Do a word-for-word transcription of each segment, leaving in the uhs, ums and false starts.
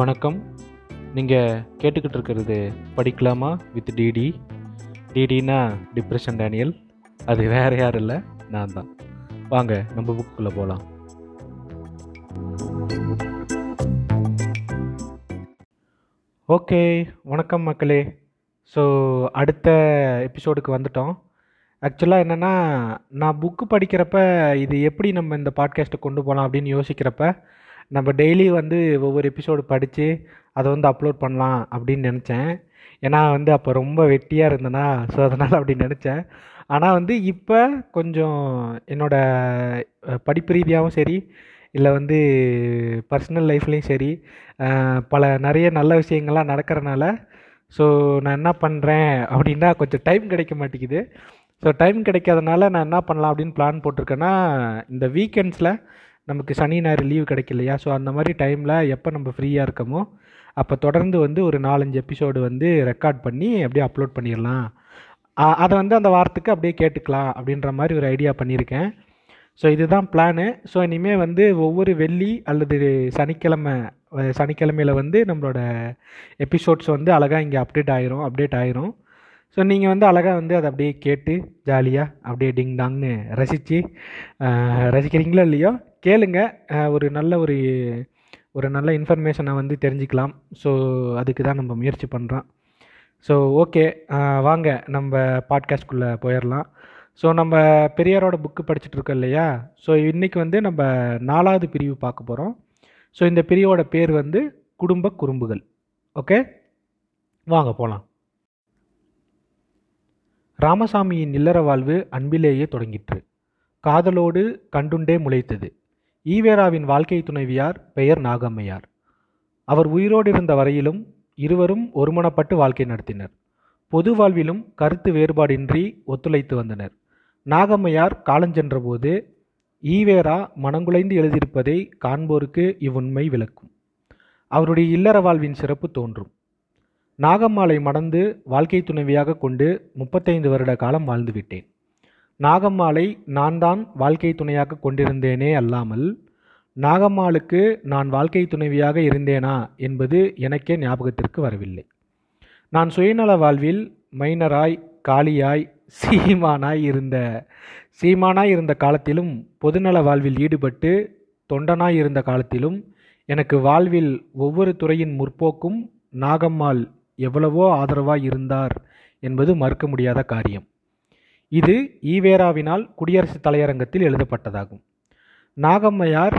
வணக்கம். நீங்கள் கேட்டுக்கிட்டு இருக்கிறது படிக்கலாமா வித் டிடி. டிடினா டிப்ரெஷன் டேனியல், அது வேறு யாரும் இல்லை, நான் தான். வாங்க நம்ம புக்குள்ளே போகலாம். ஓகே, வணக்கம் மக்களே. ஸோ அடுத்த எபிசோடுக்கு வந்துட்டோம். ஆக்சுவலாக என்னென்னா, நான் புக்கு படிக்கிறப்ப இது எப்படி நம்ம இந்த பாட்காஸ்ட்டை கொண்டு போகலாம் அப்படின்னு யோசிக்கிறப்ப, நம்ம டெய்லி வந்து ஒவ்வொரு எபிசோடு படித்து அதை வந்து அப்லோட் பண்ணலாம் அப்படின்னு நினச்சேன். ஏன்னா வந்து அப்போ ரொம்ப வெட்டியாக இருந்தேன்னா, ஸோ அதனால் அப்படி நினச்சேன். ஆனால் வந்து இப்போ கொஞ்சம் என்னோடய படிப்பு ரீதியாகவும் சரி, இல்லை வந்து பர்சனல் லைஃப்லேயும் சரி, பல நிறைய நல்ல விஷயங்கள்லாம் நடக்கிறனால, ஸோ நான் என்ன பண்ணுறேன் அப்படின்னா, கொஞ்சம் டைம் கிடைக்க மாட்டேங்குது. ஸோ டைம் கிடைக்காதனால நான் என்ன பண்ணலாம் அப்படின்னு பிளான் போட்டிருக்கேன்னா, இந்த வீக்கெண்ட்ஸில் நமக்கு சனி ஞாயிறு லீவு கிடைக்கலையா, ஸோ அந்த மாதிரி டைமில் எப்போ நம்ம ஃப்ரீயாக இருக்கமோ அப்போ தொடர்ந்து வந்து ஒரு நாலஞ்சு எபிசோடு வந்து ரெக்கார்ட் பண்ணி அப்படியே அப்லோட் பண்ணிடலாம், அதை வந்து அந்த வாரத்துக்கு அப்படியே கேட்டுக்கலாம் அப்படின்ற மாதிரி ஒரு ஐடியா பண்ணியிருக்கேன். ஸோ இதுதான் பிளானு. ஸோ இனிமேல் வந்து ஒவ்வொரு வெள்ளி அல்லது சனிக்கிழமை சனிக்கிழமையில் வந்து நம்மளோட எபிசோட்ஸ் வந்து அழகாக இங்கே அப்டேட் ஆகிரும் அப்டேட் ஆகிரும் ஸோ நீங்கள் வந்து அழகாக வந்து அதை அப்படியே கேட்டு ஜாலியாக அப்படியே டிங் டாங்னு ரசித்து ரசிக்கிறீங்களோ இல்லையோ கேளுங்க. ஒரு நல்ல ஒரு ஒரு நல்ல இன்ஃபர்மேஷனை வந்து தெரிஞ்சுக்கலாம். ஸோ அதுக்கு தான் நம்ம முயற்சி பண்ணுறோம். ஸோ ஓகே, வாங்க நம்ம பாட்காஸ்ட்குள்ளே போயிடலாம். ஸோ நம்ம பெரியாரோட புக்கு படிச்சுட்ருக்கோம் இல்லையா, ஸோ இன்றைக்கி வந்து நம்ம நாலாவது பிரிவு பார்க்க போகிறோம். ஸோ இந்த பிரிவோட பேர் வந்து குடும்ப குறும்புகள். ஓகே, வாங்க போகலாம். ராமசாமியின் இல்லற வாழ்வு அன்பிலேயே தொடங்கிற்று. காதலோடு கண்டுண்டே முளைத்தது. ஈவேராவின் வாழ்க்கை துணைவியார் பெயர் நாகம்மையார். அவர் உயிரோடு இருந்த வரையிலும் இருவரும் ஒருமனப்பட்டு வாழ்க்கை நடத்தினர். பொது வாழ்விலும் கருத்து வேறுபாடின்றி ஒத்துழைத்து வந்தனர். நாகம்மையார் காலஞ்சென்றபோது ஈவேரா மனங்குலைந்து எழுதியிருப்பதை காண்போருக்கு இவ்வுண்மை விளக்கும். அவருடைய இல்லற வாழ்வின் சிறப்பு தோன்றும். நாகம்மாளை மணந்து வாழ்க்கை துணைவியாக கொண்டு முப்பத்தைந்து வருட காலம் வாழ்ந்துவிட்டேன். நாகம்மாளை நான் தான் வாழ்க்கை துணையாக கொண்டிருந்தேனே அல்லாமல், நாகம்மாளுக்கு நான் வாழ்க்கை துணைவியாக இருந்தேனா என்பது எனக்கே ஞாபகத்திற்கு வரவில்லை. நான் சுயநல வாழ்வில் மைனராய் காளியாய் சீமானாய் இருந்த சீமானாய் இருந்த காலத்திலும், பொதுநல வாழ்வில் ஈடுபட்டு தொண்டனாய் இருந்த காலத்திலும், எனக்கு வாழ்வில் ஒவ்வொரு துறையின் முற்போக்கும் நாகம்மாள் எவ்வளவோ ஆதரவாய் இருந்தார் என்பது மறுக்க முடியாத காரியம். இது ஈவேராவினால் குடியரசு தலையரங்கத்தில் எழுதப்பட்டதாகும். நாகம்மையார்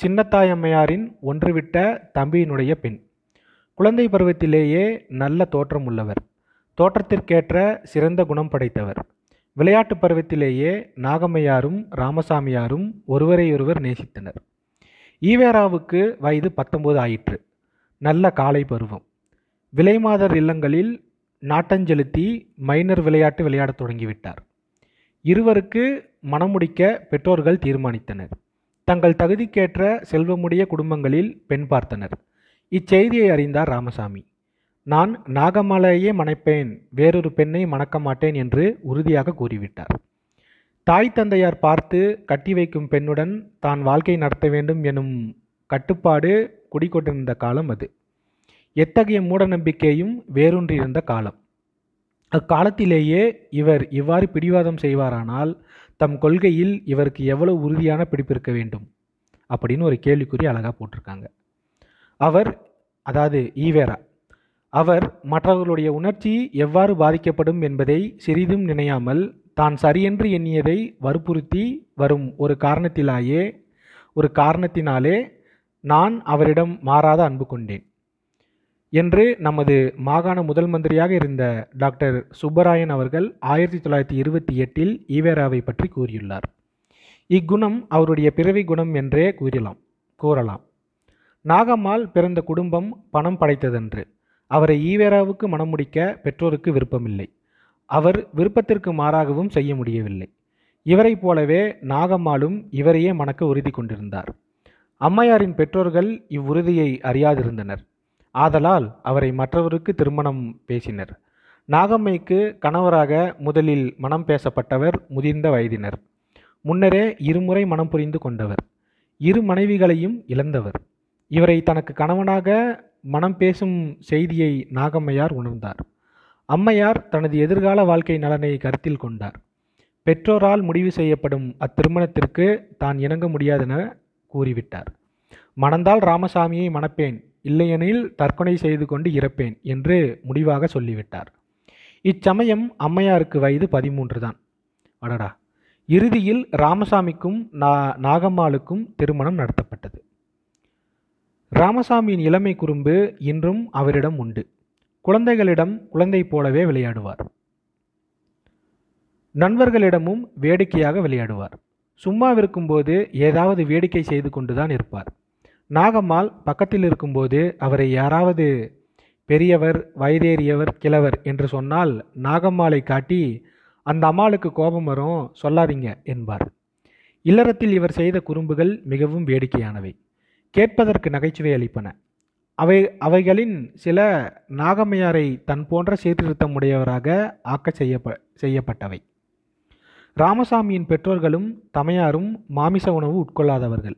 சின்னத்தாயம்மையாரின் ஒன்றுவிட்ட தம்பியினுடைய பெண். குழந்தை பருவத்திலேயே நல்ல தோற்றம் உள்ளவர். தோற்றத்திற்கேற்ற சிறந்த குணம் படைத்தவர். விளையாட்டு பருவத்திலேயே நாகம்மையாரும் ராமசாமியாரும் ஒருவரையொருவர் நேசித்தனர். ஈவேராவுக்கு வயது பத்தொன்பது ஆயிற்று. நல்ல காலை பருவம். விலைமாதர் இல்லங்களில் நாட்டஞ்செலுத்தி மைனர் விளையாட்டு விளையாடத் தொடங்கிவிட்டார். இருவருக்கு மணமுடிக்க பெற்றோர்கள் தீர்மானித்தனர். தங்கள் தகுதிக்கேற்ற செல்வமுடைய குடும்பங்களில் பெண் பார்த்தனர். இச்செய்தியை அறிந்தார் ராமசாமி. நான் நாகம்மாளையே மணப்பேன், வேறொரு பெண்ணை மணக்க மாட்டேன் என்று உறுதியாக கூறிவிட்டார். தாய் தந்தையார் பார்த்து கட்டி வைக்கும் பெண்ணுடன் தான் வாழ்க்கை நடத்த வேண்டும் எனும் கட்டுப்பாடு குடிக்கொண்டிருந்த காலம் அது. எத்தகைய மூட நம்பிக்கையும் வேரூன்றியிருந்த காலம். அக்காலத்திலேயே இவர் இவ்வாறு பிடிவாதம் செய்வாரானால் தம் கொள்கையில் இவருக்கு எவ்வளவு உறுதியான பிடிப்பிருக்க வேண்டும் அப்படின்னு ஒரு கேள்விக்குறி அழகாக போட்டிருக்காங்க. அவர் அதாவது ஈவேரா அவர் மற்றவர்களுடைய உணர்ச்சி எவ்வாறு பாதிக்கப்படும் என்பதை சிறிதும் நினையாமல் தான் சரியென்று எண்ணியதை வற்புறுத்தி வரும் ஒரு காரணத்திலேயே ஒரு காரணத்தினாலே நான் அவரிடம் மாறாத அன்பு கொண்டேன் என்று நமது மாகாண முதல் மந்திரியாக இருந்த டாக்டர் சுப்பராயன் அவர்கள் ஆயிரத்தி தொள்ளாயிரத்தி இருபத்தி எட்டில் ஈவேராவை பற்றி கூறியுள்ளார். இக்குணம் அவருடைய பிறவி குணம் என்றே கூறலாம் கூறலாம் நாகம்மாள் பிறந்த குடும்பம் பணம் படைத்ததன்று அவரை ஈவேராவுக்கு மனம் முடிக்க பெற்றோருக்கு விருப்பமில்லை. அவர் விருப்பத்திற்கு மாறாகவும் செய்ய முடியவில்லை. இவரை போலவே நாகம்மாளும் இவரையே மணக்க உறுதி கொண்டிருந்தார். அம்மையாரின் பெற்றோர்கள் இவ்வுறுதியை அறியாதிருந்தனர். ஆதலால் அவரை மற்றவருக்கு திருமணம் பேசினர். நாகம்மைக்கு கணவராக முதலில் மனம் பேசப்பட்டவர் முதிர்ந்த வயதினர். முன்னரே இருமுறை மனம் புரிந்து கொண்டவர். இரு மனைவிகளையும் இழந்தவர். இவரை தனக்கு கணவனாக மனம் பேசும் செய்தியை நாகம்மையார் உணர்ந்தார். அம்மையார் தனது எதிர்கால வாழ்க்கை நலனை கருத்தில் கொண்டார். பெற்றோரால் முடிவு செய்யப்படும் அத்திருமணத்திற்கு தான் இணங்க முடியாதென கூறிவிட்டார். மணந்தால் ராமசாமியை மணப்பேன், இல்லையெனில் தற்கொலை செய்து கொண்டு இறப்பேன் என்று முடிவாக சொல்லிவிட்டார். இச்சமயம் அம்மையாருக்கு வயது பதிமூன்று தான். அடடா! இறுதியில் ராமசாமிக்கும் நா நாகம்மாளுக்கும் திருமணம் நடத்தப்பட்டது. ராமசாமியின் இளமை குறும்பு இன்றும் அவரிடம் உண்டு. குழந்தைகளிடம் குழந்தை போலவே விளையாடுவார். நண்பர்களிடமும் வேடிக்கையாக விளையாடுவார். சும்மாவிருக்கும்போது ஏதாவது வேடிக்கை செய்து கொண்டுதான் இருப்பார். நாகம்மாள் பக்கத்தில் இருக்கும்போது அவரை யாராவது பெரியவர், வயதேறியவர், கிழவர் என்று சொன்னால் நாகம்மாளை காட்டி அந்த அம்மாளுக்கு கோபம் வரும், சொல்லாதீங்க என்பார். இல்லறத்தில் இவர் செய்த குறும்புகள் மிகவும் வேடிக்கையானவை, கேட்பதற்கு நகைச்சுவை அளிப்பன. அவை அவைகளின் சில நாகம்மையாரை தன் போன்ற சீர்திருத்தம் உடையவராக ஆக்க செய்யப்ப செய்யப்பட்டவை ராமசாமியின் பெற்றோர்களும் தமையாரும் மாமிச உணவு உட்கொள்ளாதவர்கள்.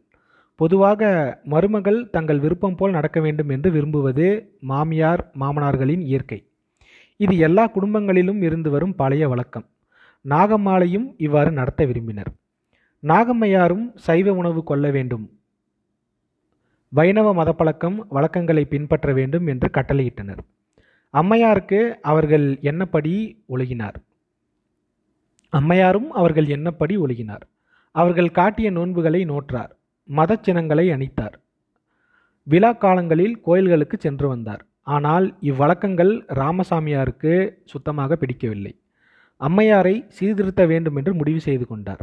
பொதுவாக மருமகள் தங்கள் விருப்பம் போல் நடக்க வேண்டும் என்று விரும்புவது மாமியார் மாமனார்களின் இயற்கை. இது எல்லா குடும்பங்களிலும் இருந்து வரும் பழைய வழக்கம். நாகம்மாளையும் இவ்வாறு நடத்த விரும்பினர். நாகம்மையாரும் சைவ உணவு கொள்ள வேண்டும், வைணவ மதப்பழக்கம் வழக்கங்களை பின்பற்ற வேண்டும் என்று கட்டளையிட்டனர். அம்மையாருக்கு அவர்கள் என்னப்படி ஒழுகினார் அம்மையாரும் அவர்கள் என்னப்படி ஒழுகினார். அவர்கள் காட்டிய நோன்புகளை நோற்றார், மதச்சினங்களை அணித்தார், விழா காலங்களில் கோயில்களுக்கு சென்று வந்தார். ஆனால் இவ்வழக்கங்கள் ராமசாமியாருக்கு சுத்தமாக பிடிக்கவில்லை. அம்மையாரை சீர்திருத்த வேண்டும் என்று முடிவு செய்து கொண்டார்.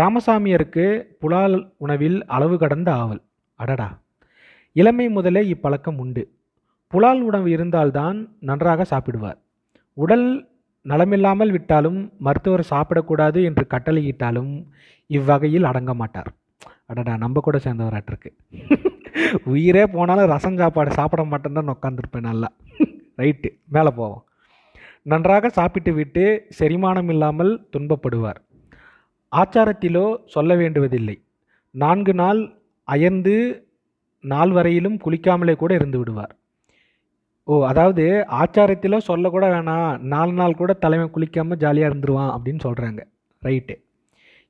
ராமசாமியாருக்கு புலால் உணவில் அளவு கடந்த ஆவல். அடடா! இளமை முதலே இப்பழக்கம் உண்டு. புலால் உணவு இருந்தால்தான் நன்றாக சாப்பிடுவார். உடல் நலமில்லாமல் விட்டாலும் மருத்துவர் சாப்பிடக்கூடாது என்று கட்டளையிட்டாலும் இவ்வகையில் அடங்க மாட்டார். அடடா, நம்ம கூட சேர்ந்தவராட்டிருக்கு. உயிரே போனாலும் ரசம் சாப்பாடு சாப்பிட மாட்டேன்னு உட்காந்துருப்பேன். நல்லா ரைட்டு, மேலே போவோம். நன்றாக சாப்பிட்டு விட்டு செரிமானம் இல்லாமல் துன்பப்படுவார். ஆச்சாரத்திலோ சொல்ல வேண்டுவதில்லை. நான்கு நாள் அயர்ந்து நாள் வரையிலும் குளிக்காமலே கூட இருந்து விடுவார். ஓ, அதாவது ஆச்சாரத்திலோ சொல்லக்கூட வேணாம், நாலு நாள் கூட தலைமை குளிக்காமல் ஜாலியாக இருந்துருவான் அப்படின்னு சொல்கிறாங்க. ரைட்டு.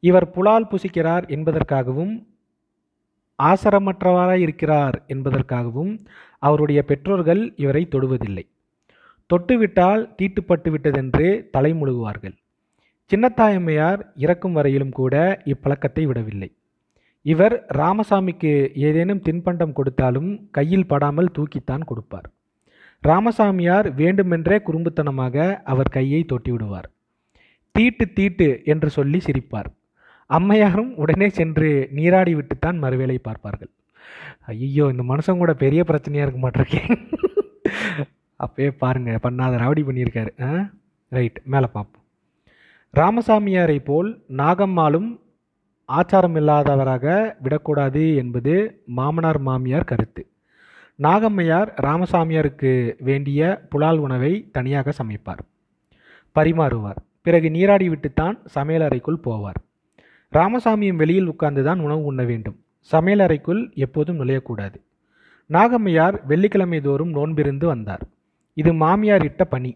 இவர் புலால் புசிக்கிறார் என்பதற்காகவும் ஆசரமற்றவராக இருக்கிறார் என்பதற்காகவும் அவருடைய பெற்றோர்கள் இவரை தொடுவதில்லை. தொட்டுவிட்டால் தீட்டுப்பட்டு விட்டதென்று தலைமுழுகுவார்கள். சின்னத்தாயம்மையார் இறக்கும் வரையிலும் கூட இப்பழக்கத்தை விடவில்லை. இவர் ராமசாமிக்கு ஏதேனும் தின்பண்டம் கொடுத்தாலும் கையில் படாமல் தூக்கித்தான் கொடுப்பார். ராமசாமியார் வேண்டுமென்றே குறும்புத்தனமாக அவர் கையை தொட்டிவிடுவார். தீட்டு தீட்டு என்று சொல்லி சிரிப்பார். அம்மையாரும் உடனே சென்று நீராடி விட்டுத்தான் மறுவேளை பார்ப்பார்கள். ஐயோ, இந்த மனுஷன் கூட பெரிய பிரச்சனையாக இருக்க மாட்டிருக்கேன். அப்பயே பாருங்கள், பண்ணாத ரவடி பண்ணியிருக்காரு. ஆ, ரைட், மேலே பார்ப்போம். ராமசாமியாரை போல் நாகம்மாளும் ஆச்சாரம் இல்லாதவராக விடக்கூடாது என்பது மாமனார் மாமியார் கருத்து. நாகம்மையார் ராமசாமியாருக்கு வேண்டிய புலால் உணவை தனியாக சமைப்பார், பரிமாறுவார். பிறகு நீராடி விட்டுத்தான் சமையலறைக்குள் போவார். ராமசாமியும் வெளியில் உட்கார்ந்துதான் உணவு உண்ண வேண்டும். சமையலறைக்குள் எப்போதும் நுழையக்கூடாது. நாகம்மையார் வெள்ளிக்கிழமை தோறும் நோன்பிருந்து வந்தார். இது மாமியார் இட்ட பணி.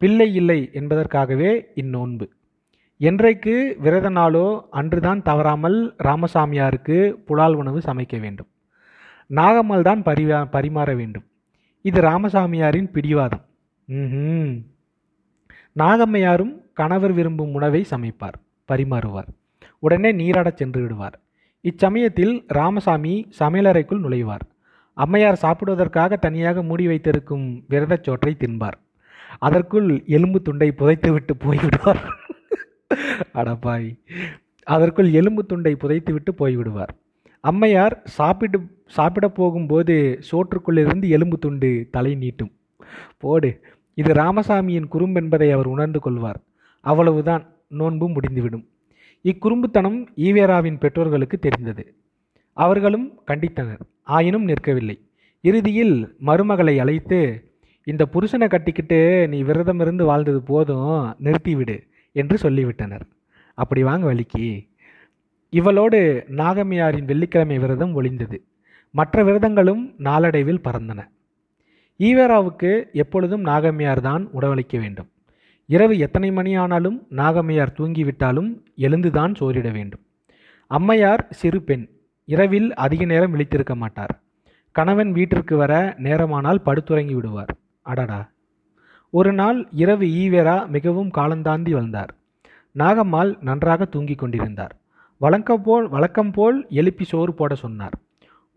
பிள்ளை இல்லை என்பதற்காகவே இந்நோன்பு. என்றைக்கு விரத நாளோ அன்றுதான் தவறாமல் ராமசாமியாருக்கு புலால் உணவு சமைக்க வேண்டும். நாகம்மாள் தான் பரிவா பரிமாற வேண்டும். இது ராமசாமியாரின் பிடிவாதம். ம் நாகம்மையாரும் கணவர் விரும்பும் உணவை சமைப்பார், பரிமாறுவார். உடனே நீராடச் சென்று விடுவார். இச்சமயத்தில் ராமசாமி சமையலறைக்குள் நுழைவார். அம்மையார் சாப்பிடுவதற்காக தனியாக மூடி வைத்திருக்கும் விரதச்சோற்றை தின்பார். அதற்குள் எலும்பு துண்டை புதைத்து விட்டு போய்விடுவார். அடப்பாய்! அதற்குள் எலும்பு துண்டை புதைத்து விட்டு போய்விடுவார். அம்மையார் சாப்பிட்டு சாப்பிட போகும்போது சோற்றுக்குள்ளிருந்து எலும்பு துண்டு தலை நீட்டும். போடு! இது ராமசாமியின் குறும்பென்பதை அவர் உணர்ந்து கொள்வார். அவ்வளவுதான், நோன்பு முடிந்துவிடும். இக்குறும்புத்தனம் ஈவேராவின் பெற்றோர்களுக்கு தெரிந்தது. அவர்களும் கண்டித்தனர், ஆயினும் நிற்கவில்லை. இறுதியில் மருமகளை அழைத்து, இந்த புருஷனை கட்டிக்கிட்டு நீ விரதம் இருந்து வாழ்ந்தது போதும், நிறுத்திவிடு என்று சொல்லிவிட்டனர். அப்படி வாங்க வலிக்கு. இவளோடு நாகம்மையாரின் வெள்ளிக்கிழமை விரதம் ஒழிந்தது. மற்ற விரதங்களும் நாளடைவில் பறந்தன. ஈவேராவுக்கு எப்பொழுதும் நாகம்மையார் தான் உணவளிக்க வேண்டும். இரவு எத்தனை மணியானாலும் நாகம்மையார் தூங்கிவிட்டாலும் எழுந்துதான் சோறிட வேண்டும். அம்மையார் சிறு பெண், இரவில் அதிக நேரம் விழித்திருக்க மாட்டார். கணவன் வீட்டிற்கு வர நேரமானால் படுத்துறங்கி விடுவார். அடடா! ஒரு நாள் இரவு ஈவேரா மிகவும் காலந்தாந்தி வந்தார். நாகம்மாள் நன்றாக தூங்கி கொண்டிருந்தார். வழக்கப்போல் வழக்கம்போல் எழுப்பி சோறு போட சொன்னார்.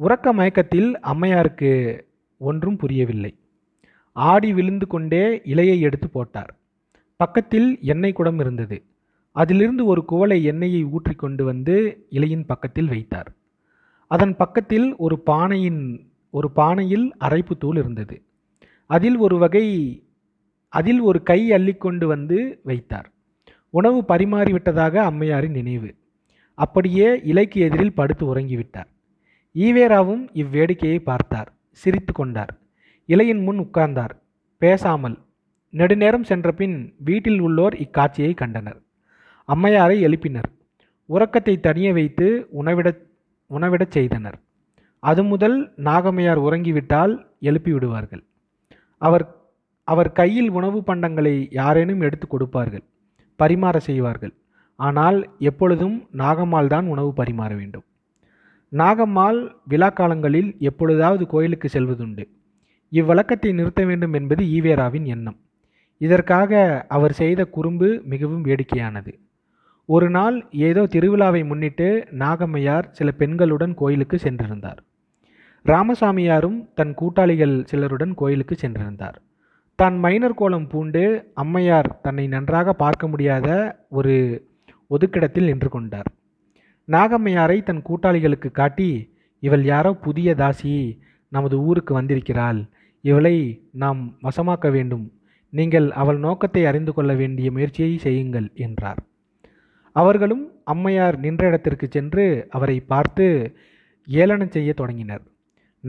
உறக்க மயக்கத்தில் அம்மையாருக்கு ஒன்றும் புரியவில்லை. ஆடி விழுந்து கொண்டே இலையை எடுத்து போட்டார். பக்கத்தில் எண்ணெய் குடம் இருந்தது. அதிலிருந்து ஒரு குவளை எண்ணெயை ஊற்றி கொண்டு வந்து இலையின் பக்கத்தில் வைத்தார். அதன் பக்கத்தில் ஒரு பானையின் ஒரு பானையில் அரைப்பு தூள் இருந்தது. அதில் ஒரு வகை அதில் ஒரு கை அள்ளிக்கொண்டு வந்து வைத்தார். உணவு பரிமாறிவிட்டதாக அம்மையாரின் நினைவு. அப்படியே இலைக்கு எதிரில் படுத்து உறங்கிவிட்டார். ஈவேராவும் இவ்வேடிக்கையை பார்த்தார். சிரித்து கொண்டார். இலையின் முன் உட்கார்ந்தார். பேசாமல் நெடுநேரம் சென்றபின் வீட்டில் உள்ளோர் இக்காட்சியை கண்டனர். அம்மையாரை எழுப்பினர். உறக்கத்தை தனியே வைத்து உணவிட உணவிடச் செய்தனர். அது முதல் நாகம்மையார் உறங்கிவிட்டால் எழுப்பி விடுவார்கள். அவர் அவர் கையில் உணவு பண்டங்களை யாரேனும் எடுத்து கொடுப்பார்கள், பரிமாற செய்வார்கள். ஆனால் எப்பொழுதும் நாகம்மாள் தான் உணவு பரிமாற வேண்டும். நாகம்மாள் விழா காலங்களில் எப்பொழுதாவது கோயிலுக்கு செல்வதுண்டு. இவ்வழக்கத்தை நிறுத்த வேண்டும் என்பது ஈவேராவின் எண்ணம். இதற்காக அவர் செய்த குறும்பு மிகவும் வேடிக்கையானது. ஒரு நாள் ஏதோ திருவிழாவை முன்னிட்டு நாகம்மையார் சில பெண்களுடன் கோயிலுக்கு சென்றிருந்தார். ராமசாமியாரும் தன் கூட்டாளிகள் சிலருடன் கோயிலுக்கு சென்றிருந்தார். தான் மைனர் கோலம் பூண்டு அம்மையார் தன்னை நன்றாக பார்க்க முடியாத ஒரு ஒதுக்கிடத்தில் நின்று கொண்டார். நாகம்மையாரை தன் கூட்டாளிகளுக்கு காட்டி, இவள் யாரோ புதிய தாசி நமது ஊருக்கு வந்திருக்கிறாள், இவளை நாம் வசமாக்க வேண்டும், நீங்கள் அவள் நோக்கத்தை அறிந்து கொள்ள வேண்டிய முயற்சியை செய்யுங்கள் என்றார். அவர்களும் அம்மையார் நின்ற இடத்திற்கு சென்று அவரை பார்த்து ஏளனம் செய்ய தொடங்கினர்.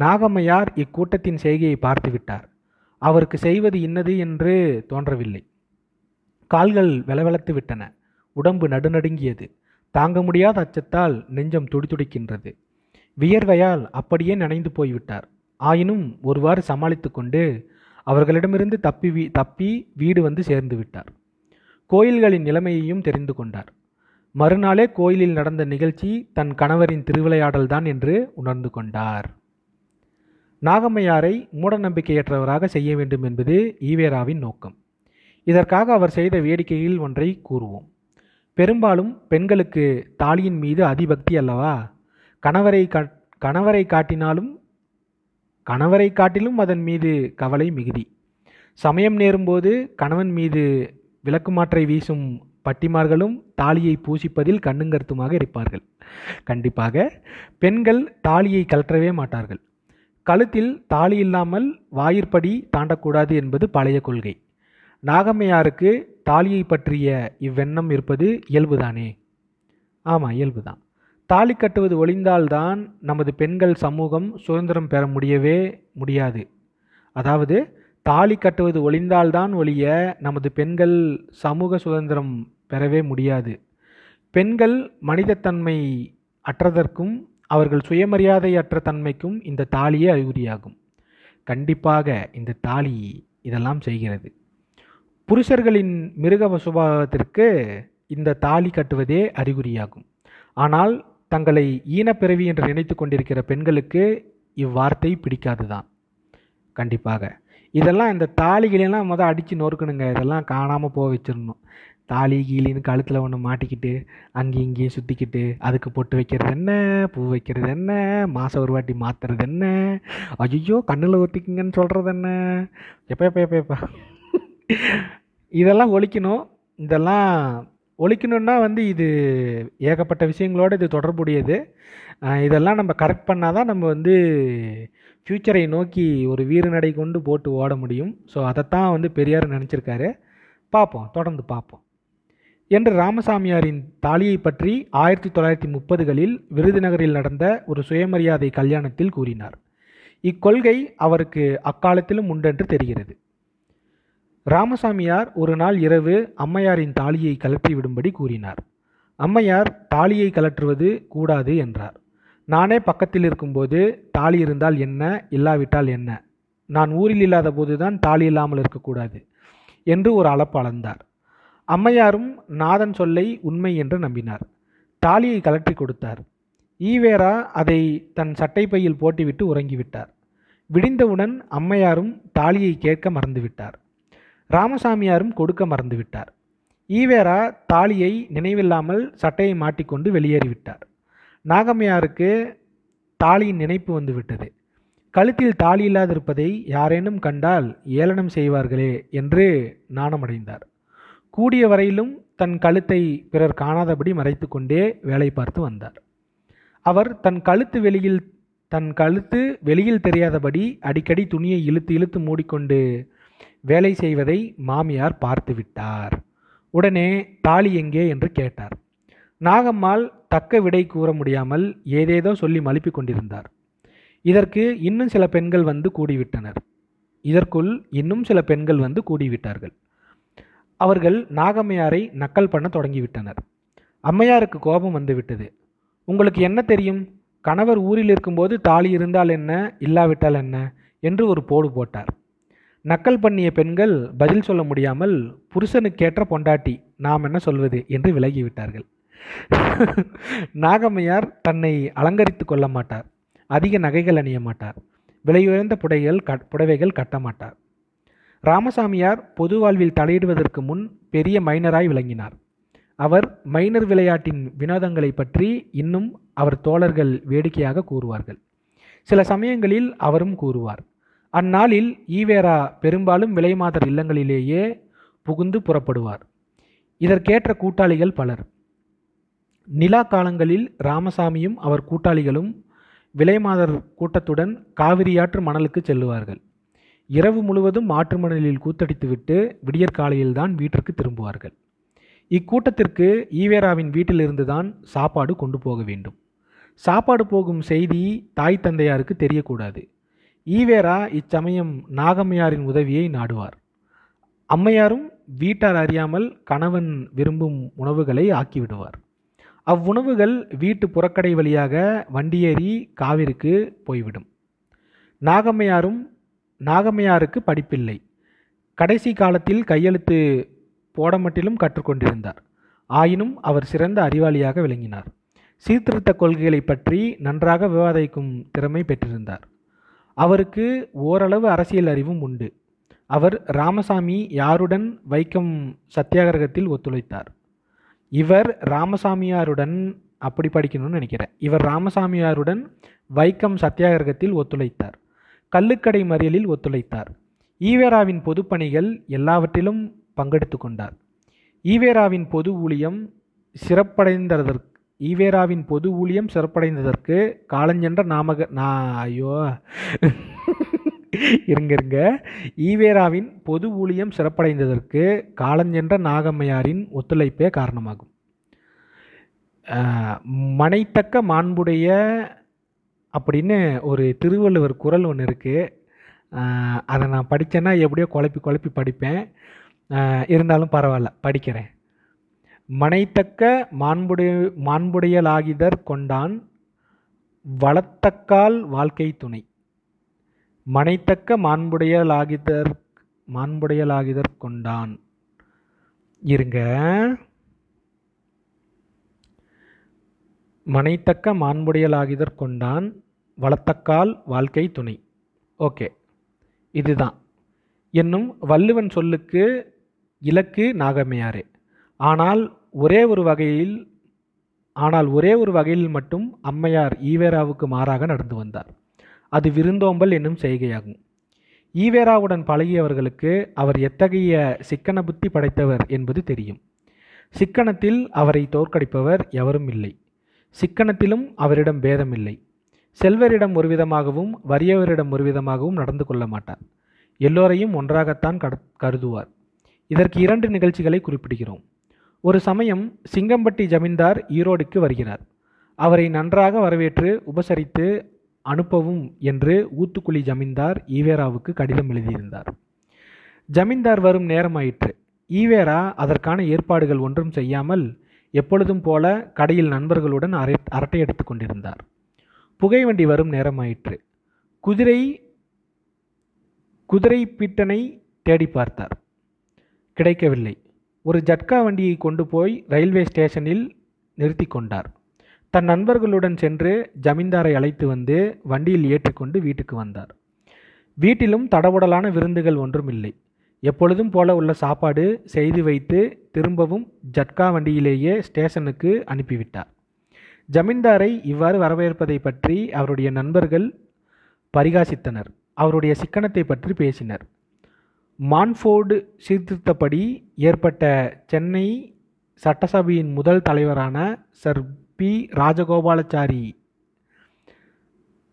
நாகம்மையார் இக்கூட்டத்தின் செய்கையை பார்த்து விட்டார். அவருக்கு செய்வது இன்னது என்று தோன்றவில்லை. கால்கள் வெலவெலத்து விட்டன. உடம்பு நடுநடுங்கியது. தாங்க முடியாத அச்சத்தால் நெஞ்சம் துடிதுடிக்கின்றது. வியர்வையால் அப்படியே நனைந்து போய்விட்டார். ஆயினும் ஒருவாறு சமாளித்து கொண்டு அவர்களிடமிருந்து தப்பி வீ தப்பி வீடு வந்து சேர்ந்து விட்டார். கோயில்களின் நிலைமையையும் தெரிந்து கொண்டார். மறுநாளே கோயிலில் நடந்த நிகழ்ச்சி தன் கணவரின் திருவிளையாடல்தான் என்று உணர்ந்து கொண்டார். நாகம்மையாரை மூடநம்பிக்கையற்றவராக செய்ய வேண்டும் என்பது ஈவேராவின் நோக்கம். இதற்காக அவர் செய்த வேடிக்கையில் ஒன்றை கூறுவோம். பெரும்பாலும் பெண்களுக்கு தாலியின் மீது அதிபக்தி அல்லவா? கணவரை கணவரை காட்டினாலும் கணவரை காட்டிலும் அதன் மீது கவலை மிகுதி. சமயம் நேரும்போது கணவன் மீது விளக்குமாற்றை வீசும் பட்டிமார்களும் தாலியை பூசிப்பதில் கண்ணுங்கருத்துமாக இருப்பார்கள். கண்டிப்பாக பெண்கள் தாலியை கழற்றவே மாட்டார்கள். கழுத்தில் தாலி இல்லாமல் வாயிற்படி தாண்டக்கூடாது என்பது பழைய கொள்கை. நாகம்மையாருக்கு தாலியை பற்றிய இவ்வெண்ணம் இருப்பது இயல்புதானே? ஆமாம், இயல்புதான். தாலி கட்டுவது ஒழிந்தால்தான் நமது பெண்கள் சமூகம் சுதந்திரம் பெற முடியவே முடியாது. அதாவது தாலி கட்டுவது ஒழிந்தால்தான் ஒழிய நமது பெண்கள் சமூக சுதந்திரம் பெறவே முடியாது. பெண்கள் மனிதத்தன்மை அற்றதற்கும் அவர்கள் சுயமரியாதையற்ற தன்மைக்கும் இந்த தாலியே அறிகுறியாகும். கண்டிப்பாக இந்த தாலி இதெல்லாம் செய்கிறது. புருஷர்களின் மிருக சுபாவத்திற்கு இந்த தாலி கட்டுவதே அறிகுறியாகும். ஆனால் தங்களை ஈனப்பிறவி என்று நினைத்து கொண்டிருக்கிற பெண்களுக்கு இவ்வார்த்தை பிடிக்காதுதான். கண்டிப்பாக இதெல்லாம் இந்த தாலிகளெல்லாம் மொதல் அடித்து நொறுக்கணுங்க. இதெல்லாம் காணாமல் போக வச்சிடணும். தாலி கீழின்னு கழுத்தில் ஒன்று மாட்டிக்கிட்டு அங்கேயும் இங்கேயும் சுற்றிக்கிட்டு அதுக்கு பொட்டு வைக்கிறது என்ன, பூ வைக்கிறது என்ன, மாதம் ஒரு வாட்டி மாற்றுறது என்ன, ஐயோ கண்ணில் ஊற்றிக்குங்கன்னு சொல்கிறது என்ன, எப்போ எப்போ எப்போ எப்போ இதெல்லாம் ஒழிக்கணும். இதெல்லாம் ஒழிக்கணுன்னா வந்து இது ஏகப்பட்ட விஷயங்களோடு இது தொடர்புடையது. இதெல்லாம் நம்ம கரெக்ட் பண்ணால் தான் நம்ம வந்து ஃப்யூச்சரை நோக்கி ஒரு வீறு நடை கொண்டு போட்டு ஓட முடியும். ஸோ அதைத்தான் வந்து பெரியார் நினச்சிருக்காரு. பார்ப்போம், தொடர்ந்து பார்ப்போம். என்று ராமசாமியாரின் தாலியை பற்றி ஆயிரத்தி தொள்ளாயிரத்தி முப்பதுகளில் விருதுநகரில் நடந்த ஒரு சுயமரியாதை கல்யாணத்தில் கூறினார். இக்கொள்கை அவருக்கு அக்காலத்திலும் உண்டென்று தெரிகிறது. ராமசாமியார் ஒரு நாள் இரவு அம்மையாரின் தாலியை கழற்றி விடும்படி கூறினார். அம்மையார் தாலியை கழற்றுவது கூடாது என்றார். நானே பக்கத்தில் இருக்கும்போது தாலி இருந்தால் என்ன, இல்லாவிட்டால் என்ன, நான் ஊரில் இல்லாத போதுதான் தாலி இல்லாமல் இருக்கக்கூடாது என்று ஒரு அளப்பு அளந்தார். அம்மையாரும் நாதன் சொல்லை உண்மை என்று நம்பினார். தாலியை கலற்றி கொடுத்தார். ஈவேரா அதை தன் சட்டைப்பையில் போட்டுவிட்டு உறங்கிவிட்டார். விடிந்தவுடன் அம்மையாரும் தாலியை கேட்க மறந்துவிட்டார். ராமசாமியாரும் கொடுக்க மறந்துவிட்டார். ஈவேரா தாலியை நினைவில்லாமல் சட்டையை மாட்டிக்கொண்டு வெளியேறிவிட்டார். நாகம்மையாருக்கு தாலியின் நினைப்பு வந்துவிட்டது. கழுத்தில் தாலி இல்லாதிருப்பதை யாரேனும் கண்டால் ஏளனம் செய்வார்களே என்று நாணமடைந்தார். கூடிய வரையிலும் தன் கழுத்தை பிறர் காணாதபடி மறைத்து கொண்டே வேலை பார்த்து வந்தார். அவர் தன் கழுத்து வெளியில் தன் கழுத்து வெளியில் தெரியாதபடி அடிக்கடி துணியை இழுத்து இழுத்து மூடிக்கொண்டு வேலை செய்வதை மாமியார் பார்த்து விட்டார். உடனே தாலி எங்கே என்று கேட்டார். நாகம்மாள் தக்க விடை கூற முடியாமல் ஏதேதோ சொல்லி மழுப்பிக் கொண்டிருந்தார். இதற்கு இன்னும் சில பெண்கள் வந்து கூடிவிட்டனர். இதற்குள் இன்னும் சில பெண்கள் வந்து கூடிவிட்டார்கள். அவர்கள் நாகம்மையாரை நக்கல் பண்ண தொடங்கிவிட்டனர். அம்மையாருக்கு கோபம் வந்துவிட்டது. உங்களுக்கு என்ன தெரியும், கணவர் ஊரில் இருக்கும்போது தாலி இருந்தால் என்ன, இல்லாவிட்டால் என்ன என்று ஒரு போடு போட்டார். நக்கல் பண்ணிய பெண்கள் பதில் சொல்ல முடியாமல் புருஷனுக்கேற்ற பொண்டாட்டி நாம் என்ன சொல்வது என்று விலகிவிட்டார்கள். நாகம்மையார் தன்னை அலங்கரித்து கொள்ள மாட்டார், அதிக நகைகள் அணிய மாட்டார், விலையுயர்ந்த புடைகள் புடவைகள் கட்ட மாட்டார். ராமசாமியார் பொது வாழ்வில் தலையிடுவதற்கு முன் பெரிய மைனராய் விளங்கினார். அவர் மைனர் விளையாட்டின் வினோதங்களை பற்றி இன்னும் அவர் தோழர்கள் வேடிக்கையாக கூறுவார்கள். சில சமயங்களில் அவரும் கூறுவார். அந்நாளில் ஈவேரா பெரும்பாலும் விலைமாதர் இல்லங்களிலேயே புகுந்து புறப்படுவார். இதற்கேற்ற கூட்டாளிகள் பலர். நிலா காலங்களில் ராமசாமியும் அவர் கூட்டாளிகளும் விலைமாதர் கூட்டத்துடன் காவிரியாற்று மணலுக்கு செல்லுவார்கள். இரவு முழுவதும் ஆற்று மணலில் கூத்தடித்துவிட்டு விடியற்காலையில்தான் வீட்டிற்கு திரும்புவார்கள். இக்கூட்டத்திற்கு ஈவேராவின் வீட்டிலிருந்துதான் சாப்பாடு கொண்டு போக வேண்டும். சாப்பாடு போகும் செய்தி தாய் தந்தையாருக்கு தெரியக்கூடாது. ஈவேரா இச்சமயம் நாகம்மையாரின் உதவியை நாடுவார். அம்மையாரும் வீட்டார் அறியாமல் கணவன் விரும்பும் உணவுகளை ஆக்கிவிடுவார். அவ்வுணவுகள் வீட்டு புறக்கடை வழியாக வண்டியேறி காவிரிக்கு போய்விடும். நாகம்மையாரும் நாகம்மையாருக்கு படிப்பில்லை. கடைசி காலத்தில் கையெழுத்து போடமட்டிலும் கற்றுக்கொண்டிருந்தார். ஆயினும் அவர் சிறந்த அறிவாளியாக விளங்கினார். சீர்திருத்த கொள்கைகளை பற்றி நன்றாக விவாதிக்கும் திறமை பெற்றிருந்தார். அவருக்கு ஓரளவு அரசியல் அறிவும் உண்டு. அவர் ராமசாமி யாருடன் வைக்கம் சத்தியாகிரகத்தில் ஒத்துழைத்தார். இவர் ராமசாமியாருடன் அப்படி படிக்கணும்னு நினைக்கிறேன் இவர் ராமசாமியாருடன் வைக்கம் சத்தியாகிரகத்தில் ஒத்துழைத்தார். கல்லுக்கடை மறியலில் ஒத்துழைத்தார். ஈவேராவின் பொதுப்பணிகள் எல்லாவற்றிலும் பங்கெடுத்து கொண்டார். ஈவேராவின் பொது ஊழியம் சிறப்படைந்ததற்கு ஈவேராவின் பொது ஊழியம் சிறப்படைந்ததற்கு காலஞ்சென்ற நாமக நா ஐயோ இருங்க இருங்க ஈவேராவின் பொது ஊழியம் சிறப்படைந்ததற்கு காலஞ்சென்ற நாகம்மையாரின் ஒத்துழைப்பே காரணமாகும். மனைத்தக்க மாண்புடைய அப்படின்னு ஒரு திருவள்ளுவர் குறள் ஒன்று இருக்குது. அதை நான் படித்தேன்னா எப்படியோ குழப்பி குழப்பி படிப்பேன். இருந்தாலும் பரவாயில்ல, படிக்கிறேன். மனைத்தக்க மாண்புடைய மாண்புடையலாகிதர் கொண்டான் வளத்தக்கால் வாழ்க்கை துணை. மனைத்தக்க மாண்புடையலாகிதர் மாண்புடையலாகிதர் கொண்டான் இருங்க மனைத்தக்க மாண்புடையலாகிதர் கொண்டான் வளத்தக்கால் வாழ்க்கை துணை. ஓகே, இதுதான் என்னும் வள்ளுவன் சொல்லுக்கு இலக்கு நாகம்மையாரே. ஆனால் ஒரே ஒரு வகையில் ஆனால் ஒரே ஒரு வகையில் மட்டும் அம்மையார் ஈவேராவுக்கு மாறாக நடந்து வந்தார். அது விருந்தோம்பல் என்னும் செய்கையாகும். ஈவேராவுடன் பழகியவர்களுக்கு அவர் எத்தகைய சிக்கன புத்தி படைத்தவர் என்பது தெரியும். சிக்கனத்தில் அவரை தோற்கடிப்பவர் எவரும் இல்லை. சிக்கனத்திலும் அவரிடம் பேதமில்லை. செல்வரிடம் ஒருவிதமாகவும் வறியவரிடம் ஒருவிதமாகவும் நடந்து கொள்ள மாட்டார். எல்லோரையும் ஒன்றாகத்தான் கருதுவார். இதற்கு இரண்டு நிகழ்ச்சிகளை குறிப்பிடுகிறோம். ஒரு சமயம் சிங்கம்பட்டி ஜமீன்தார் ஈரோடுக்கு வருகிறார். அவரை நன்றாக வரவேற்று உபசரித்து அனுப்பவும் என்று ஊத்துக்குழி ஜமீன்தார் ஈவேராவுக்கு கடிதம் எழுதியிருந்தார். ஜமீன்தார் வரும் நேரமாயிற்று. ஈவேரா அதற்கான ஏற்பாடுகள் ஒன்றும் செய்யாமல் எப்பொழுதும் போல கடையில் நண்பர்களுடன் அரட்டை எடுத்து கொண்டிருந்தார். புகை வண்டி வரும் நேரமாயிற்று. குதிரை குதிரை பிட்டனை தேடி பார்த்தார், கிடைக்கவில்லை. ஒரு ஜட்கா வண்டியை கொண்டு போய் ரயில்வே ஸ்டேஷனில் நிறுத்தி கொண்டார். தன் நண்பர்களுடன் சென்று ஜமீன்தாரை அழைத்து வந்து வண்டியில் ஏற்றிக்கொண்டு வீட்டுக்கு வந்தார். வீட்டிலும் தடபுடலான விருந்துகள் ஒன்றும் இல்லை. எப்பொழுதும் போல உள்ள சாப்பாடு செய்து வைத்து திரும்பவும் ஜட்கா வண்டியிலேயே ஸ்டேஷனுக்கு அனுப்பிவிட்டார். ஜமீன்தாரை இவ்வாறு வரவேற்பதை பற்றி அவருடைய நண்பர்கள் பரிகாசித்தனர். அவருடைய சிக்கனத்தை பற்றி பேசினர். மான்ஃபோர்டு சீர்திருத்தப்படி ஏற்பட்ட சென்னை சட்டசபையின் முதல் தலைவரான sir P Rajagopalachari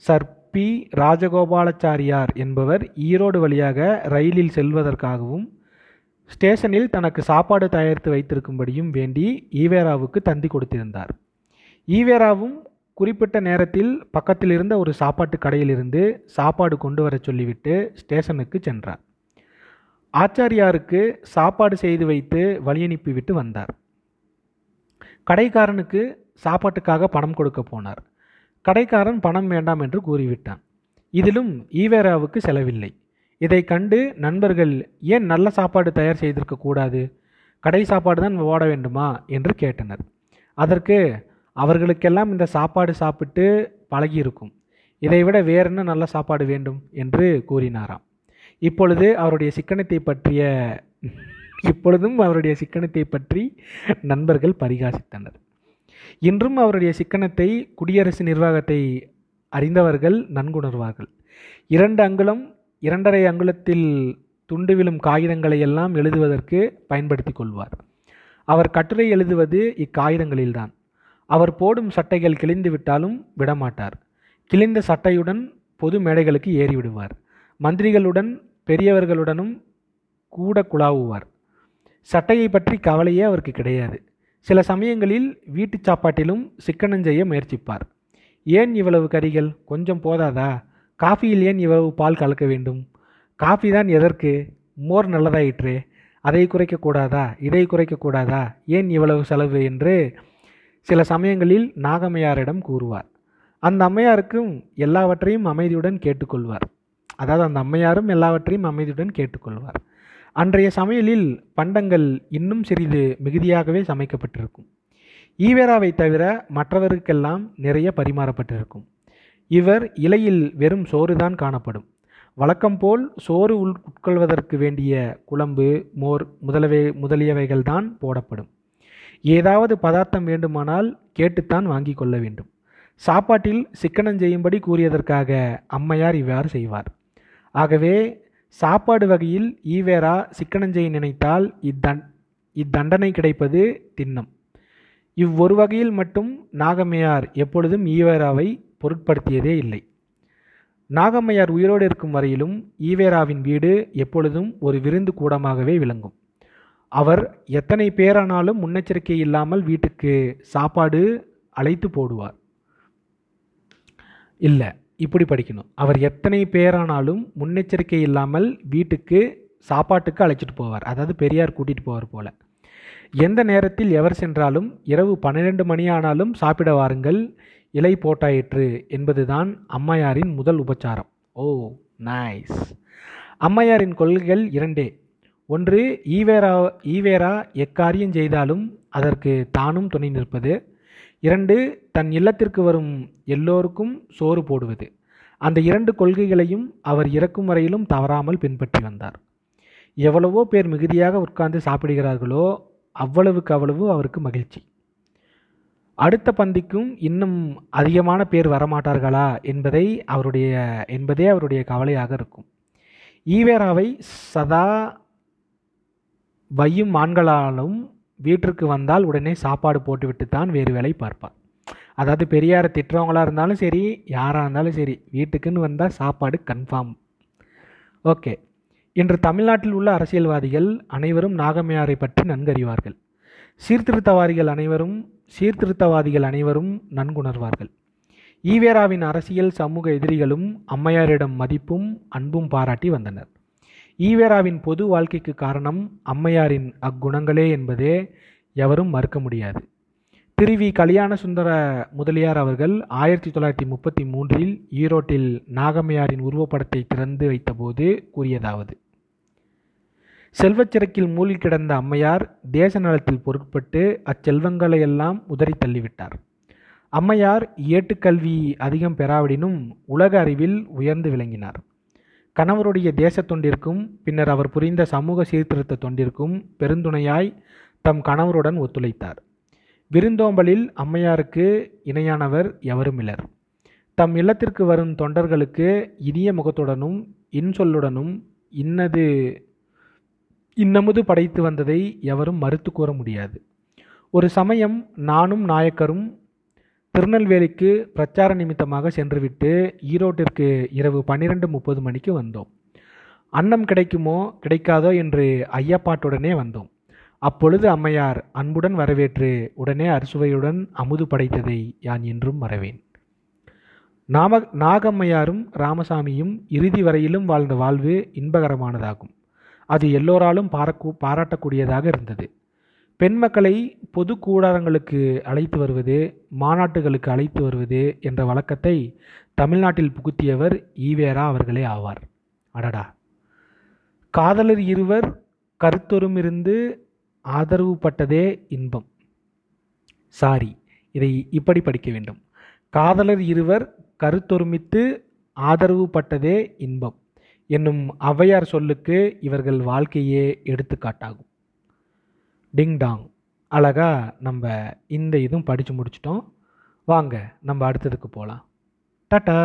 sir P Rajagopalachariar என்பவர் ஈரோடு வழியாக ரயிலில் செல்வதற்காகவும் ஸ்டேஷனில் தனக்கு சாப்பாடு தயாரித்து வைத்திருக்கும்படியும் வேண்டி ஈவேராவுக்கு தந்தி கொடுத்திருந்தார். ஈவேராவும் குறிப்பிட்ட நேரத்தில் பக்கத்தில் இருந்த ஒரு சாப்பாட்டு கடையிலிருந்து சாப்பாடு கொண்டு வர சொல்லிவிட்டு ஸ்டேஷனுக்கு சென்றார். ஆச்சாரியாருக்கு சாப்பாடு செய்து வைத்து வழியனுப்பிவிட்டு வந்தார். கடைக்காரனுக்கு சாப்பாட்டுக்காக பணம் கொடுக்க போனார். கடைக்காரன் பணம் வேண்டாம் என்று கூறிவிட்டான். இதிலும் ஈவேராவுக்கு செலவில்லை. இதை கண்டு நண்பர்கள், ஏன் நல்ல சாப்பாடு தயார் செய்திருக்க கூடாது, கடை சாப்பாடு தான் ஓட வேண்டுமா என்று கேட்டனர். அதற்கு, அவர்களுக்கெல்லாம் இந்த சாப்பாடு சாப்பிட்டு பழகியிருக்கும், இதைவிட வேறு என்ன நல்ல சாப்பாடு வேண்டும் என்று கூறினாராம். இப்பொழுது அவருடைய சிக்கனத்தை பற்றிய இப்பொழுதும் அவருடைய சிக்கனத்தை பற்றி நண்பர்கள் பரிகாசித்தனர். இன்றும் அவருடைய சிக்கனத்தை குடியரசு நிர்வாகத்தை அறிந்தவர்கள் நன்குணர்வார்கள். இரண்டு அங்குலம் இரண்டரை அங்குலத்தில் துண்டு விழும் காகிதங்களை எல்லாம் எழுதுவதற்கு பயன்படுத்தி கொள்வார். அவர் கட்டுரை எழுதுவது இக்காகிதங்களில்தான். அவர் போடும் சட்டைகள் கிழிந்து விட்டாலும் விடமாட்டார். கிழிந்த சட்டையுடன் பொது மேடைகளுக்கு ஏறிவிடுவார். மந்திரிகளுடன் பெரியவர்களுடனும் கூட குழாவுவார். சட்டையை பற்றி கவலையே அவருக்கு கிடையாது. சில சமயங்களில் வீட்டு சாப்பாட்டிலும் சிக்கனஞ்செய்ய முயற்சிப்பார். ஏன் இவ்வளவு கறிகள், கொஞ்சம் போதாதா? காஃபியில் ஏன் இவ்வளவு பால் கலக்க வேண்டும்? காஃபி தான் எதற்கு? மோர் நல்லதாயிற்றே, அதை குறைக்கக்கூடாதா? இதை குறைக்கக்கூடாதா? ஏன் இவ்வளவு செலவு என்று சில சமயங்களில் நாகம்மையாரிடம் கூறுவார். அந்த அம்மையாருக்கும் எல்லாவற்றையும் அமைதியுடன் கேட்டுக்கொள்வார். அதாவது அந்த அம்மையாரும் எல்லாவற்றையும் அமைதியுடன் கேட்டுக்கொள்வார். அன்றைய சமையலில் பண்டங்கள் இன்னும் சிறிது மிகுதியாகவே சமைக்கப்பட்டிருக்கும். ஈவேராவை தவிர மற்றவருக்கெல்லாம் நிறைய பரிமாறப்பட்டிருக்கும். இவர் இலையில் வெறும் சோறுதான் காணப்படும். வழக்கம்போல் சோறு உள் உட்கொள்வதற்கு வேண்டிய குழம்பு, மோர் முதலவே முதலியவைகள்தான் போடப்படும். ஏதாவது பதார்த்தம் வேண்டுமானால் கேட்டுத்தான் வாங்கி கொள்ள வேண்டும். சாப்பாட்டில் சிக்கனஞ்செய்யும்படி கூறியதற்காக அம்மையார் இவ்வாறு செய்வார். ஆகவே சாப்பாடு வகையில் ஈவேரா சிக்கனஞ்செய்ய நினைத்தால் இத்தண் இத்தண்டனை கிடைப்பது திண்ணம். இவ்வொரு வகையில் மட்டும் நாகம்மையார் எப்பொழுதும் ஈவேராவை பொருட்படுத்தியதே இல்லை. நாகம்மையார் உயிரோடு இருக்கும் வரையிலும் ஈவேராவின் வீடு எப்பொழுதும் ஒரு விருந்து கூடமாகவே விளங்கும். அவர் எத்தனை பேரானாலும் முன்னெச்சரிக்கை இல்லாமல் வீட்டுக்கு சாப்பாடு அழைத்து போடுவார். இல்லை, இப்படி படிக்கணும். அவர் எத்தனை பேரானாலும் முன்னெச்சரிக்கை இல்லாமல் வீட்டுக்கு சாப்பாட்டுக்கு அழைச்சிட்டு போவார். அதாவது பெரியார் கூட்டிகிட்டு போவார் போல். எந்த நேரத்தில் எவர் சென்றாலும் இரவு பன்னிரெண்டு மணி ஆனாலும் சாப்பிட வாருங்கள், இலை போட்டாயிற்று என்பதுதான் அம்மையாரின் முதல் உபச்சாரம். Oh nice. அம்மையாரின் கொள்கைகள் இரண்டே. ஒன்று, ஈவேரா ஈவேரா எக்காரியம் செய்தாலும் அதற்கு தானும் துணை நிற்பது. இரண்டு, தன் இல்லத்திற்கு வரும் எல்லோருக்கும் சோறு போடுவது. அந்த இரண்டு கொள்கைகளையும் அவர் இறக்கும் வரையிலும் தவறாமல் பின்பற்றி வந்தார். எவ்வளவோ பேர் மிகுதியாக உட்கார்ந்து சாப்பிடுகிறார்களோ அவ்வளவுக்கு அவ்வளவு அவருக்கு மகிழ்ச்சி. அடுத்த பந்திக்கும் இன்னும் அதிகமான பேர் வரமாட்டார்களா என்பதை அவருடைய என்பதே அவருடைய கவலையாக இருக்கும். ஈவேராவை சதா வையும் ஆண்களாலும் வீட்டிற்கு வந்தால் உடனே சாப்பாடு போட்டுவிட்டு தான் வேறு வேலை பார்ப்பார். அதாவது பெரியாரை திட்டுறவங்களாக இருந்தாலும் சரி, யாராக இருந்தாலும் சரி, வீட்டுக்குன்னு வந்தால் சாப்பாடு கன்ஃபார்ம். ஓகே. இன்று தமிழ்நாட்டில் உள்ள அரசியல்வாதிகள் அனைவரும் நாகம்மையாரை பற்றி நன்கறிவார்கள். சீர்திருத்தவாதிகள் அனைவரும் சீர்திருத்தவாதிகள் அனைவரும் நன்குணர்வார்கள். ஈவேராவின் அரசியல் சமூக எதிரிகளும் அம்மையாரிடம் மதிப்பும் அன்பும் பாராட்டி வந்தனர். ஈவேராவின் பொது வாழ்க்கைக்கு காரணம் அம்மையாரின் அக்குணங்களே என்பதே எவரும் மறுக்க முடியாது. திருவி கல்யாண சுந்தர முதலியார் அவர்கள் ஆயிரத்தி தொள்ளாயிரத்தி முப்பத்தி மூன்றில் ஈரோட்டில் நாகம்மையாரின் உருவப்படத்தை திறந்து வைத்தபோது கூறியதாவது: செல்வச்சிறக்கில் மூழ்கி கிடந்த அம்மையார் தேச நலத்தில் பொருட்பட்டு அச்செல்வங்களையெல்லாம் உதறி தள்ளிவிட்டார். அம்மையார் ஏட்டுக்கல்வி அதிகம் பெறாவிடனும் உலக அறிவில் உயர்ந்து விளங்கினார். கணவருடைய தேச தொண்டிற்கும் பின்னர் அவர் புரிந்த சமூக சீர்திருத்த தொண்டிற்கும் பெருந்துணையாய் தம் கணவருடன் ஒத்துழைத்தார். விருந்தோம்பலில் அம்மையாருக்கு இணையானவர் எவருமிலர். தம் இல்லத்திற்கு வரும் தொண்டர்களுக்கு இனிய முகத்துடனும் இன்சொல்லுடனும் இன்னது இன்னமுது படைத்து வந்ததை எவரும் மறுத்து கூற முடியாது. ஒரு சமயம் நானும் நாயக்கரும் திருநெல்வேலிக்கு பிரச்சார நிமித்தமாக சென்றுவிட்டு ஈரோட்டிற்கு இரவு பன்னிரெண்டு முப்பது மணிக்கு வந்தோம். அன்னம் கிடைக்குமோ கிடைக்காதோ என்று ஐயப்பாட்டுடனே வந்தோம். அப்பொழுது அம்மையார் அன்புடன் வரவேற்று உடனே அறுசுவையுடன் அமுது படைத்ததை யான் என்றும் மறவேன். நாம நாகம்மையாரும் ராமசாமியும் இறுதி வரையிலும் வாழ்ந்த வாழ்வு இன்பகரமானதாகும். அது எல்லோராலும் பாரக்கூ பாராட்டக்கூடியதாக இருந்தது. பெண் மக்களை பொது கூடாரங்களுக்கு அழைத்து வருவது, மாநாட்டுகளுக்கு அழைத்து வருவது என்ற வழக்கத்தை தமிழ்நாட்டில் புகுத்தியவர் ஈவேரா அவர்களே ஆவார். அடடா, காதலர் இருவர் கருத்தொருமிருந்து ஆதரவு பட்டதே இன்பம். சாரி, இதை இப்படி படிக்க வேண்டும்: காதலர் இருவர் கருத்தொருமித்து ஆதரவு பட்டதே இன்பம் என்னும் ஔவையார் சொல்லுக்கு இவர்கள் வாழ்க்கையே எடுத்துக்காட்டாகும். டிங் டாங், அழகா நம்ம இந்த இதுவும் படித்து முடிச்சிட்டோம். வாங்க நம்ம அடுத்ததுக்கு போகலாம். டாடா.